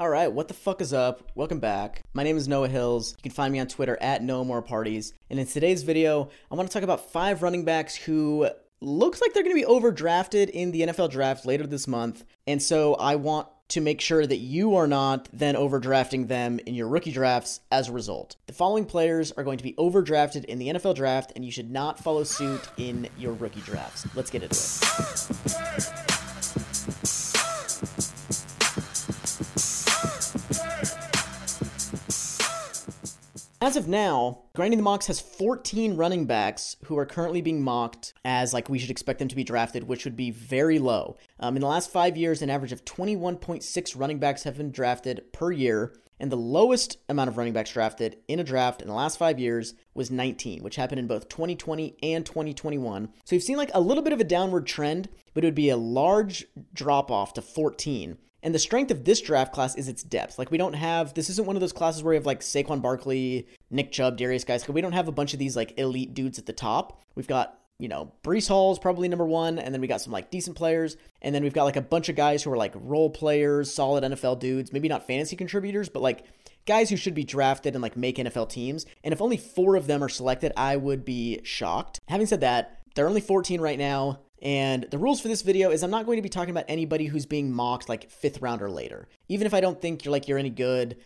All right, what the fuck is up? Welcome back. My name is Noah Hills. You can find me on Twitter at NoMoreParties. And in today's video, I want to talk about 5 running backs who looks like they're going to be overdrafted in the NFL draft later this month. And so I want to make sure that you are not then overdrafting them in your rookie drafts as a result. The following players are going to be overdrafted in the NFL draft, and you should not follow suit in your rookie drafts. Let's get into it. As of now, Grinding the Mocks has 14 running backs who are currently being mocked as we should expect them to be drafted, which would be very low. In the last 5 years, an average of 21.6 running backs have been drafted per year, and the lowest amount of running backs drafted in a draft in the last 5 years was 19, which happened in both 2020 and 2021. So you've seen a little bit of a downward trend, but it would be a large drop off to 14. And the strength of this draft class is its depth. We don't have, this isn't one of those classes where you have Saquon Barkley, Nick Chubb, Darius guys. We don't have a bunch of these elite dudes at the top. We've got, Breece Hall is probably number one. And then we got some decent players. And then we've got a bunch of guys who are role players, solid NFL dudes, maybe not fantasy contributors, but guys who should be drafted and make NFL teams. And if only 4 of them are selected, I would be shocked. Having said that, there are only 14 right now. And the rules for this video is I'm not going to be talking about anybody who's being mocked 5th round or later. Even if I don't think you're any good,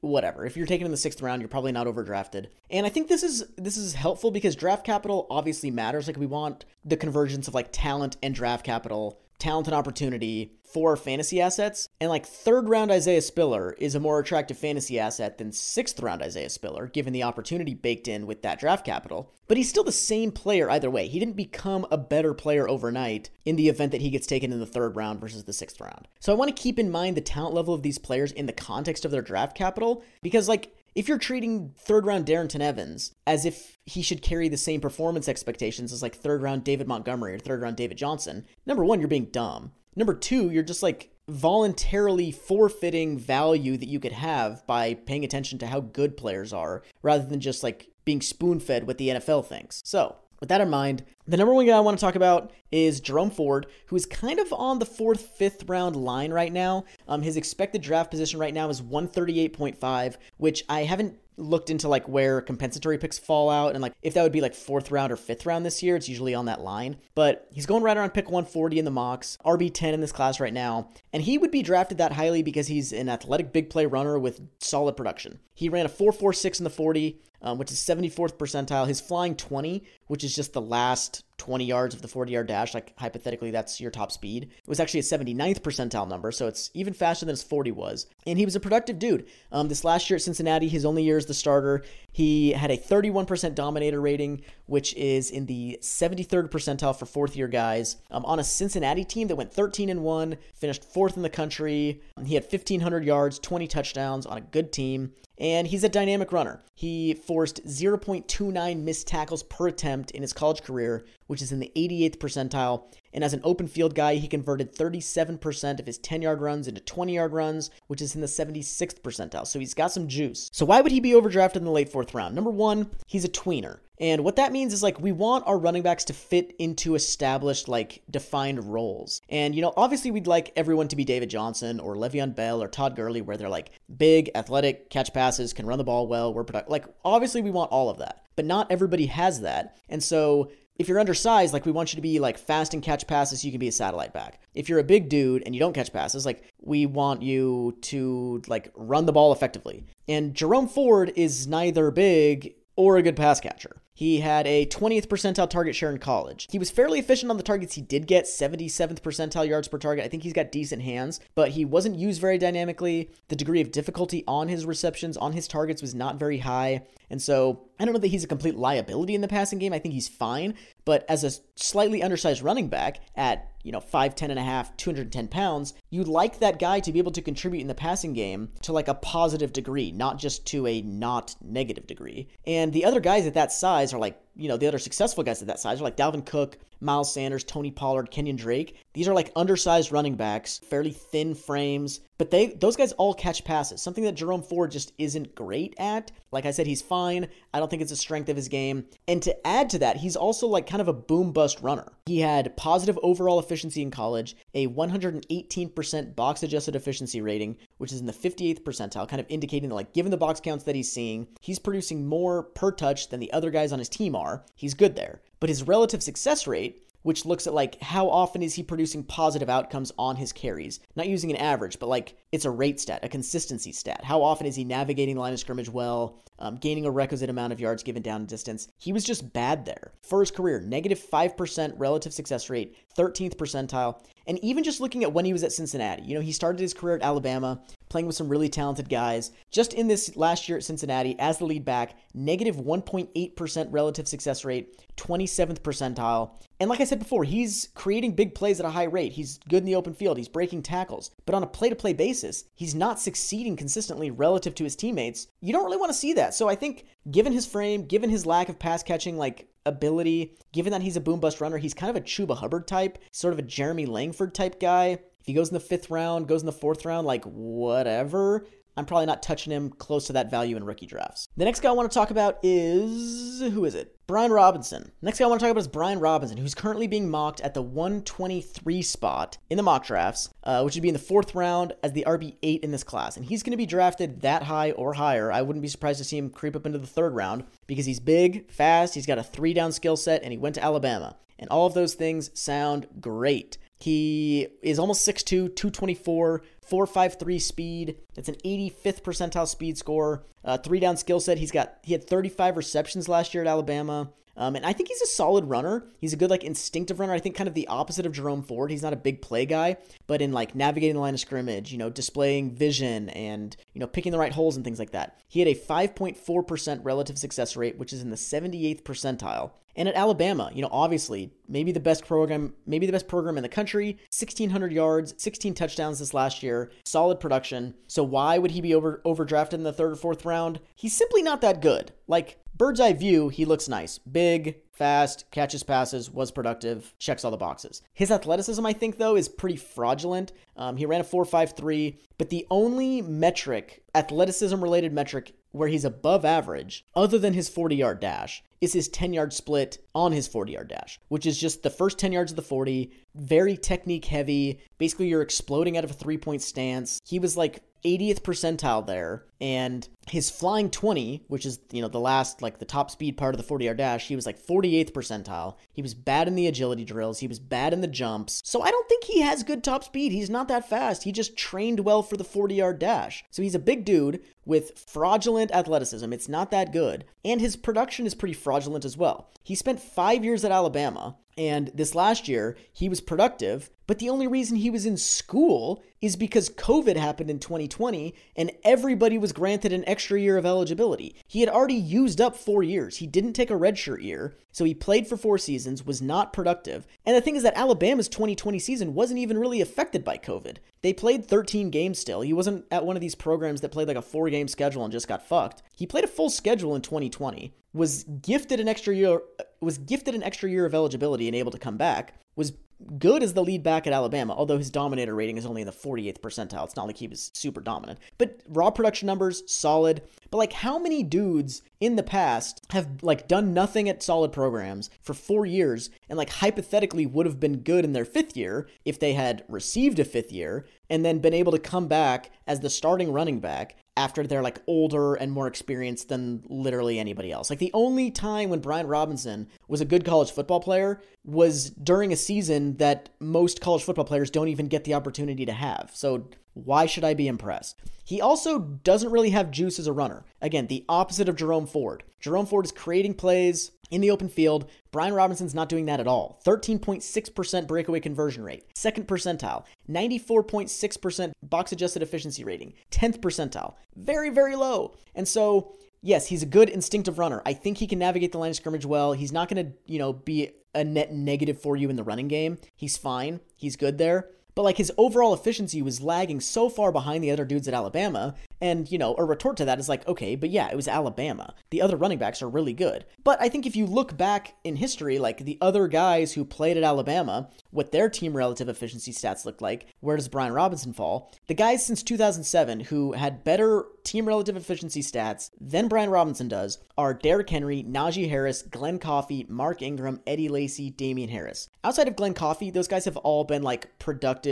whatever. If you're taken in the 6th round, you're probably not overdrafted. And I think this is helpful because draft capital obviously matters. We want the convergence of talent and draft capital, talent and opportunity for fantasy assets. And 3rd round Isaiah Spiller is a more attractive fantasy asset than 6th round Isaiah Spiller, given the opportunity baked in with that draft capital. But he's still the same player either way. He didn't become a better player overnight in the event that he gets taken in the 3rd round versus the 6th round. So I want to keep in mind the talent level of these players in the context of their draft capital, because if you're treating 3rd round Darrington Evans as if he should carry the same performance expectations as 3rd round David Montgomery or 3rd round David Johnson, number 1, you're being dumb. Number 2, you're just voluntarily forfeiting value that you could have by paying attention to how good players are rather than just being spoon-fed what the NFL thinks. So with that in mind, the number 1 guy I want to talk about is Jerome Ford, who is kind of on the 4th, 5th round line right now. His expected draft position right now is 138.5, which I haven't looked into where compensatory picks fall out and if that would be 4th round or 5th round this year. It's usually on that line, but he's going right around pick 140 in the mocks, RB10 in this class right now, and he would be drafted that highly because he's an athletic big play runner with solid production. He ran a 4.46 in the 40, which is 74th percentile. His flying 20, which is just the last 20 yards of the 40-yard dash, hypothetically that's your top speed, it was actually a 79th percentile number, so it's even faster than his 40 was. And he was a productive dude. This last year at Cincinnati, his only year as the starter, he had a 31% dominator rating, which is in the 73rd percentile for 4th-year guys. On a Cincinnati team that went 13-1, finished 4th in the country. He had 1,500 yards, 20 touchdowns on a good team. And he's a dynamic runner. He forced 0.29 missed tackles per attempt in his college career, which is in the 88th percentile. And as an open field guy, he converted 37% of his 10-yard runs into 20-yard runs, which is in the 76th percentile. So he's got some juice. So why would he be overdrafted in the late 4th round? Number 1, he's a tweener. And what that means is we want our running backs to fit into established, defined roles. And, obviously we'd like everyone to be David Johnson or Le'Veon Bell or Todd Gurley, where they're big, athletic, catch passes, can run the ball well, we're productive. Obviously we want all of that, but not everybody has that. And so if you're undersized, we want you to be fast and catch passes, so you can be a satellite back. If you're a big dude and you don't catch passes, we want you to run the ball effectively. And Jerome Ford is neither big or a good pass catcher. He had a 20th percentile target share in college. He was fairly efficient on the targets he did get, 77th percentile yards per target. I think he's got decent hands, but he wasn't used very dynamically. The degree of difficulty on his receptions, on his targets, was not very high. And so I don't know that he's a complete liability in the passing game. I think he's fine, but as a slightly undersized running back at 5'10.5", 210 pounds, you'd like that guy to be able to contribute in the passing game to a positive degree, not just to a not negative degree. And the other guys at that size are the other successful guys at that size are Dalvin Cook, Miles Sanders, Tony Pollard, Kenyon Drake. These are undersized running backs, fairly thin frames, but those guys all catch passes, something that Jerome Ford just isn't great at. Like I said, he's fine. I don't think it's a strength of his game. And to add to that, he's also kind of a boom bust runner. He had positive overall efficiency in college, a 118% box adjusted efficiency rating, which is in the 58th percentile, kind of indicating that, like, given the box counts that he's seeing, he's producing more per touch than the other guys on his team are. He's good there. But his relative success rate, which looks at, like, how often is he producing positive outcomes on his carries, not using an average, but, like, it's a rate stat, a consistency stat. How often is he navigating the line of scrimmage well, gaining a requisite amount of yards given down and distance? He was just bad there. For his career, negative 5% relative success rate, 13th percentile. And even just looking at when he was at Cincinnati, you know, he started his career at Alabama, playing with some really talented guys. Just in this last year at Cincinnati, as the lead back, negative 1.8% relative success rate, 27th percentile. And like I said before, he's creating big plays at a high rate. He's good in the open field. He's breaking tackles. But on a play-to-play basis, he's not succeeding consistently relative to his teammates. You don't really want to see that. So I think given his frame, given his lack of pass catching, like, ability, given that he's a boom-bust runner, he's kind of a Chuba Hubbard type, sort of a Jeremy Langford type guy. If he goes in the 5th round, goes in the 4th round, like, whatever, I'm probably not touching him close to that value in rookie drafts. The next guy I want to talk about is, who is it? Brian Robinson. Next guy I want to talk about is Brian Robinson, who's currently being mocked at the 123 spot in the mock drafts, which would be in the 4th round as the RB8 in this class. And he's going to be drafted that high or higher. I wouldn't be surprised to see him creep up into the 3rd round because he's big, fast, he's got a 3-down skill set, and he went to Alabama. And all of those things sound great. He is almost 6'2", 224, 4.53 speed. That's an 85th percentile speed score. 3-down skill set. He had 35 receptions last year at Alabama. And I think he's a solid runner. He's a good, like, instinctive runner. I think kind of the opposite of Jerome Ford. He's not a big play guy, but in, like, navigating the line of scrimmage, you know, displaying vision and, you know, picking the right holes and things like that. He had a 5.4% relative success rate, which is in the 78th percentile. And at Alabama, you know, obviously, maybe the best program in the country, 1,600 yards, 16 touchdowns this last year, solid production. So why would he be overdrafted in the 3rd or 4th round? He's simply not that good. Like, bird's eye view, he looks nice. Big, fast, catches passes, was productive, checks all the boxes. His athleticism, I think, though, is pretty fraudulent. He ran a 4.53, but the only metric, athleticism-related metric, where he's above average, other than his 40-yard dash, is his 10-yard split on his 40-yard dash, which is just the first 10 yards of the 40, very technique-heavy. Basically, you're exploding out of a three-point stance. He was, like, 80th percentile there, and his flying 20, which is, you know, the last, like, the top speed part of the 40-yard dash, he was, like, 48th percentile. He was bad in the agility drills. He was bad in the jumps. So I don't think he has good top speed. He's not that fast. He just trained well for the 40-yard dash. So he's a big dude with fraudulent athleticism. It's not that good. And his production is pretty fraudulent as well. He spent 5 years at Alabama, and this last year, he was productive, but the only reason he was in school is because COVID happened in 2020, and everybody was granted an extra year of eligibility. He had already used up 4 years. He didn't take a redshirt year, so he played for 4 seasons, was not productive. And the thing is that Alabama's 2020 season wasn't even really affected by COVID. They played 13 games still. He wasn't at one of these programs that played like a 4-game schedule and just got fucked. He played a full schedule in 2020, was gifted an extra year of eligibility and able to come back, was good as the lead back at Alabama, although his dominator rating is only in the 48th percentile. It's not like he was super dominant. But raw production numbers, solid. But, like, how many dudes in the past have, like, done nothing at solid programs for 4 years and, like, hypothetically would have been good in their 5th year if they had received a 5th year and then been able to come back as the starting running back after they're, like, older and more experienced than literally anybody else? Like, the only time when Brian Robinson was a good college football player was during a season that most college football players don't even get the opportunity to have. So why should I be impressed? He also doesn't really have juice as a runner. Again, the opposite of Jerome Ford. Jerome Ford is creating plays in the open field. Brian Robinson's not doing that at all. 13.6% breakaway conversion rate, 2nd percentile, 94.6% box-adjusted efficiency rating, 10th percentile. Very, very low. And so, yes, he's a good instinctive runner. I think he can navigate the line of scrimmage well. He's not going to, you know, be a net negative for you in the running game. He's fine. He's good there. But, like, his overall efficiency was lagging so far behind the other dudes at Alabama. And, you know, a retort to that is like, okay, but yeah, it was Alabama. The other running backs are really good. But I think if you look back in history, like, the other guys who played at Alabama, what their team relative efficiency stats looked like, where does Brian Robinson fall? The guys since 2007 who had better team relative efficiency stats than Brian Robinson does are Derrick Henry, Najee Harris, Glen Coffee, Mark Ingram, Eddie Lacy, Damian Harris. Outside of Glen Coffee, those guys have all been, like, productive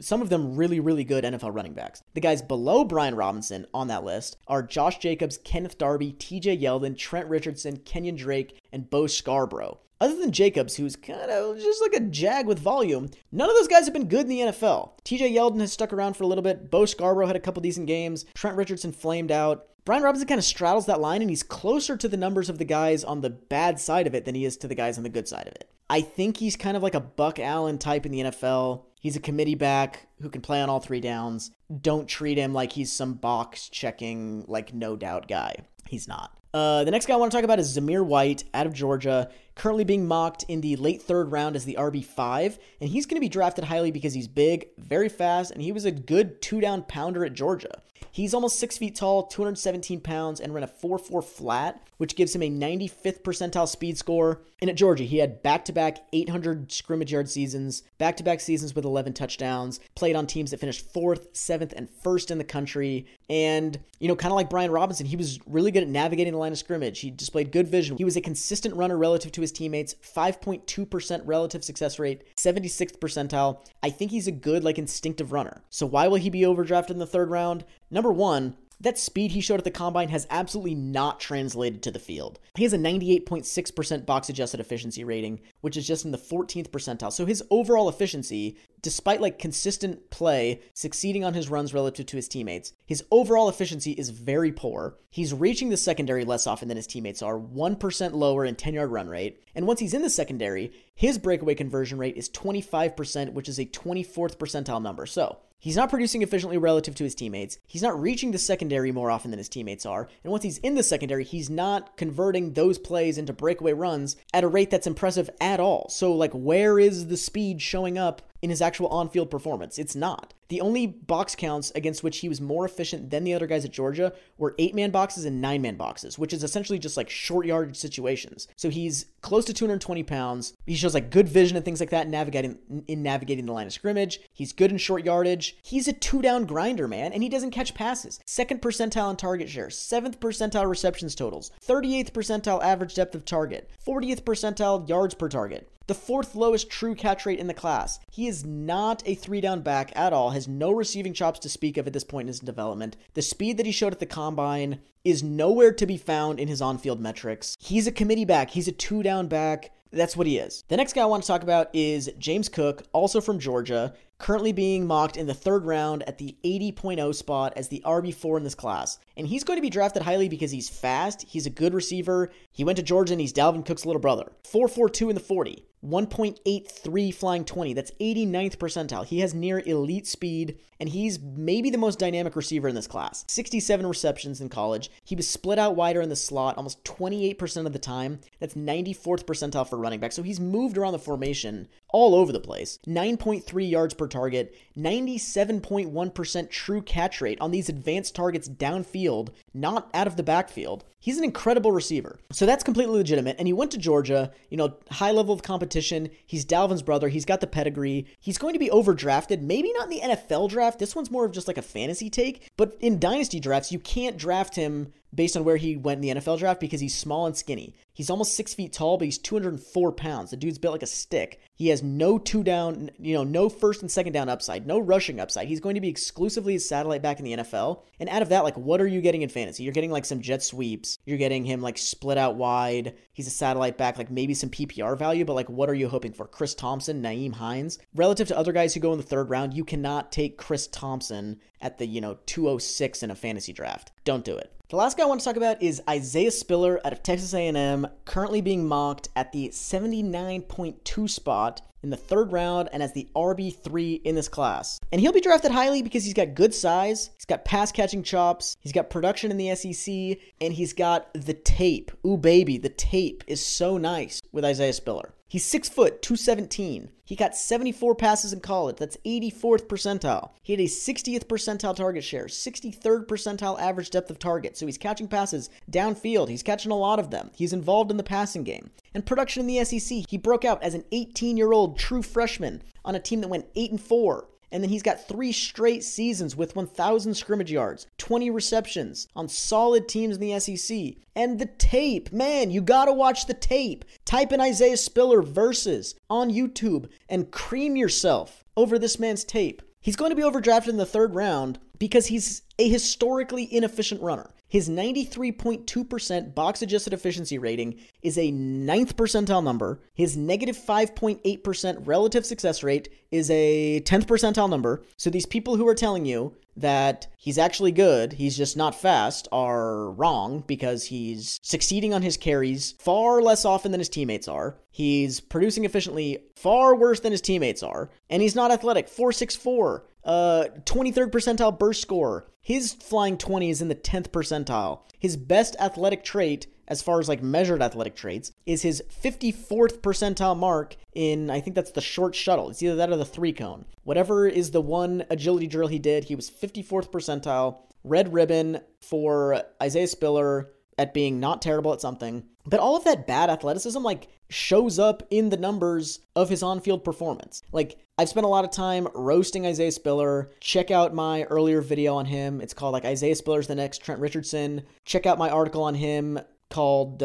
some of them really, really good NFL running backs. The guys below Brian Robinson on that list are Josh Jacobs, Kenneth Darby, TJ Yeldon, Trent Richardson, Kenyon Drake, and Bo Scarborough. Other than Jacobs, who's kind of just like a jag with volume, none of those guys have been good in the NFL. TJ Yeldon has stuck around for a little bit. Bo Scarborough had a couple decent games. Trent Richardson flamed out. Brian Robinson kind of straddles that line, and he's closer to the numbers of the guys on the bad side of it than he is to the guys on the good side of it. I think he's kind of like a Buck Allen type in the NFL. He's a committee back who can play on all three downs. Don't treat him like he's some box-checking, like, no-doubt guy. He's not. The next guy I want to talk about is Zamir White out of Georgia, currently being mocked in the late third round as the RB5, and he's going to be drafted highly because he's big, very fast, and he was a good two-down pounder at Georgia. He's almost 6 feet tall, 217 pounds, and ran a 4.4 flat, which gives him a 95th percentile speed score. And at Georgia, he had back-to-back 800 scrimmage yard seasons, back-to-back seasons with 11 touchdowns, played on teams that finished 4th, 7th, and 1st in the country. And, you know, kind of like Brian Robinson, he was really good at navigating the line of scrimmage. He displayed good vision. He was a consistent runner relative to his teammates, 5.2% relative success rate, 76th percentile. I think he's a good, like, instinctive runner. So why will he be overdrafted in the third round? Number one, that speed he showed at the combine has absolutely not translated to the field. He has a 98.6% box-adjusted efficiency rating, which is just in the 14th percentile. So his overall efficiency, despite like consistent play, succeeding on his runs relative to his teammates, his overall efficiency is very poor. He's reaching the secondary less often than his teammates are, 1% lower in 10-yard run rate. And once he's in the secondary, his breakaway conversion rate is 25%, which is a 24th percentile number. So he's not producing efficiently relative to his teammates. He's not reaching the secondary more often than his teammates are. And once he's in the secondary, he's not converting those plays into breakaway runs at a rate that's impressive at all. So like, where is the speed showing up in his actual on-field performance? It's not. The only box counts against which he was more efficient than the other guys at Georgia were 8-man boxes and 9-man boxes, which is essentially just like short yardage situations. So he's close to 220 pounds. He shows like good vision and things like that, navigating the line of scrimmage. He's good in short yardage. He's a two-down grinder, man, and he doesn't catch passes. 2nd percentile in target share, 7th percentile receptions totals, 38th percentile average depth of target, 40th percentile yards per target. The 4th lowest true catch rate in the class. He is not a three-down back at all, has no receiving chops to speak of at this point in his development. The speed that he showed at the combine is nowhere to be found in his on-field metrics. He's a committee back. He's a two-down back. That's what he is. The next guy I want to talk about is James Cook, also from Georgia, currently being mocked in the third round at the 80.0 spot as the RB4 in this class. And he's going to be drafted highly because he's fast, he's a good receiver, he went to Georgia, and he's Dalvin Cook's little brother. 4.42 in the 40, 1.83 flying 20, that's 89th percentile. He has near elite speed, and he's maybe the most dynamic receiver in this class. 67 receptions in college. He was split out wider in the slot almost 28% of the time. That's 94th percentile for running back, so he's moved around the formation all over the place. 9.3 yards per target, 97.1% true catch rate on these advanced targets downfield, not out of the backfield. He's an incredible receiver. So that's completely legitimate. And he went to Georgia, you know, high level of competition. He's Dalvin's brother. He's got the pedigree. He's going to be overdrafted. Maybe not in the NFL draft. This one's more of just like a fantasy take. But in dynasty drafts, you can't draft him based on where he went in the NFL draft because he's small and skinny. He's almost 6 feet tall, but he's 204 pounds. The dude's built like a stick. He has no two down, you know, no first and second down upside, no rushing upside. He's going to be exclusively a satellite back in the NFL. And out of that, like, what are you getting in fantasy? You're getting like some jet sweeps. You're getting him like split out wide. He's a satellite back, like maybe some PPR value, but like, what are you hoping for? Chris Thompson, Nyheim Hines. Relative to other guys who go in the third round, you cannot take Chris Thompson at the, you know, 206 in a fantasy draft. Don't do it. The last guy I want to talk about is Isaiah Spiller out of Texas A&M, currently being mocked at the 79.2 spot in the third round and as the RB3 in this class. And he'll be drafted highly because he's got good size, he's got pass-catching chops, he's got production in the SEC, and he's got the tape. Ooh, baby, the tape is so nice with Isaiah Spiller. He's 6 foot, 217. He got 74 passes in college. That's 84th percentile. He had a 60th percentile target share, 63rd percentile average depth of target. So he's catching passes downfield. He's catching a lot of them. He's involved in the passing game. And production in the SEC, he broke out as an 18-year-old true freshman on a team that went 8-4. And then he's got 3 straight seasons with 1,000 scrimmage yards, 20 receptions on solid teams in the SEC. And the tape, man, you gotta watch the tape. Type in Isaiah Spiller versus on YouTube and cream yourself over this man's tape. He's going to be overdrafted in the third round because he's a historically inefficient runner. His 93.2% box-adjusted efficiency rating is a 9th percentile number. His negative 5.8% relative success rate is a 10th percentile number. So these people who are telling you that he's actually good, he's just not fast, are wrong, because he's succeeding on his carries far less often than his teammates are. He's producing efficiently far worse than his teammates are. And he's not athletic. 4.64. 23rd percentile burst score. His flying 20 is in the 10th percentile. His best athletic trait, as far as like measured athletic traits, is his 54th percentile mark in, I think that's the short shuttle. It's either that or the 3-cone. Whatever is the one agility drill he did, he was 54th percentile. Red ribbon for Isaiah Spiller at being not terrible at something. But all of that bad athleticism, like, shows up in the numbers of his on-field performance. Like, I've spent a lot of time roasting Isaiah Spiller. Check out my earlier video on him. It's called, like, Isaiah Spiller's the Next Trent Richardson. Check out my article on him called,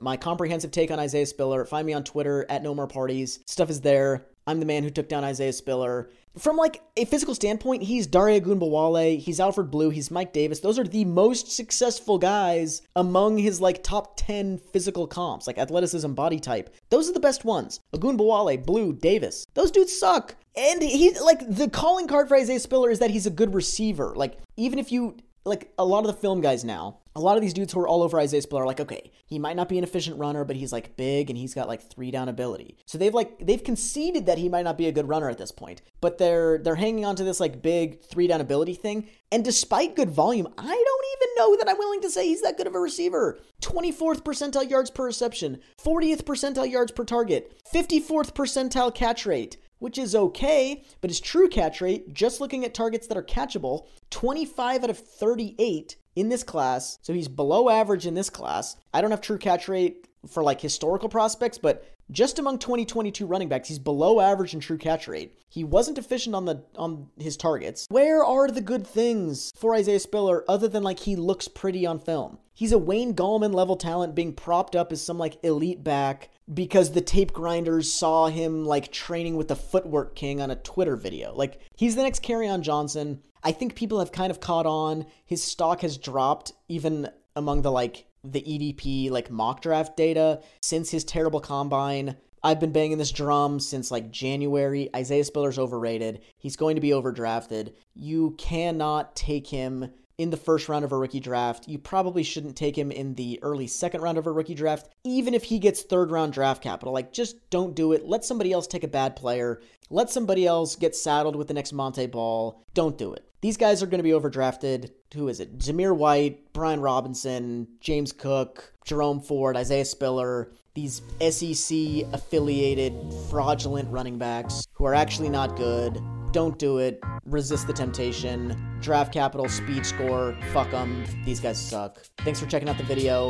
My Comprehensive Take on Isaiah Spiller. Find me on Twitter, @NoMoreParties. Stuff is there. I'm the man who took down Isaiah Spiller. From, like, a physical standpoint, he's Darius Gumbawale, he's Alfred Blue, he's Mike Davis. Those are the most successful guys among his, like, top 10 physical comps, like athleticism, body type. Those are the best ones. Gumbawale, Blue, Davis. Those dudes suck. And he's, like, the calling card for Isaiah Spiller is that he's a good receiver. Like, even if you, like, a lot of the film guys now, a lot of these dudes who are all over Isaiah Spiller are like, okay, he might not be an efficient runner, but he's, like, big and he's got, like, 3-down ability. So they've conceded that he might not be a good runner at this point, but they're hanging on to this, like, big 3-down ability thing. And despite good volume, I don't even know that I'm willing to say he's that good of a receiver. 24th percentile yards per reception, 40th percentile yards per target, 54th percentile catch rate, which is okay, but his true catch rate, just looking at targets that are catchable, 25 out of 38 in this class. So he's below average in this class. I don't have true catch rate for, like, historical prospects, but just among 2022 running backs, he's below average in true catch rate. He wasn't efficient on his targets. Where are the good things for Isaiah Spiller other than, like, he looks pretty on film? He's a Wayne Gallman-level talent being propped up as some, like, elite back because the tape grinders saw him, like, training with the footwork king on a Twitter video. Like, he's the next Kerryon Johnson. I think people have kind of caught on. His stock has dropped even among the, like, the EDP, like, mock draft data since his terrible combine. I've been banging this drum since, like, January. Isaiah Spiller's overrated. He's going to be overdrafted. You cannot take him in the first round of a rookie draft. You probably shouldn't take him in the early second round of a rookie draft, even if he gets third round draft capital. Like, just don't do it. Let somebody else take a bad player. Let somebody else get saddled with the next Monte Ball. Don't do it. These guys are going to be overdrafted. Who is it? Zamir White, Brian Robinson, James Cook, Jerome Ford, Isaiah Spiller, these SEC-affiliated fraudulent running backs who are actually not good. Don't do it. Resist the temptation. Draft capital, speed score, fuck them. These guys suck. Thanks for checking out the video.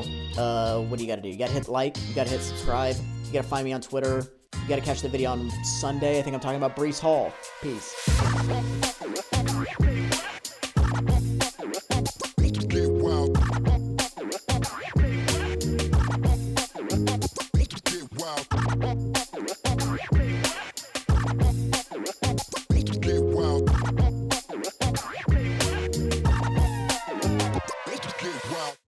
What do you got to do? You got to hit like, you got to hit subscribe, you got to find me on Twitter, you got to catch the video on Sunday. I think I'm talking about Breece Hall. Peace.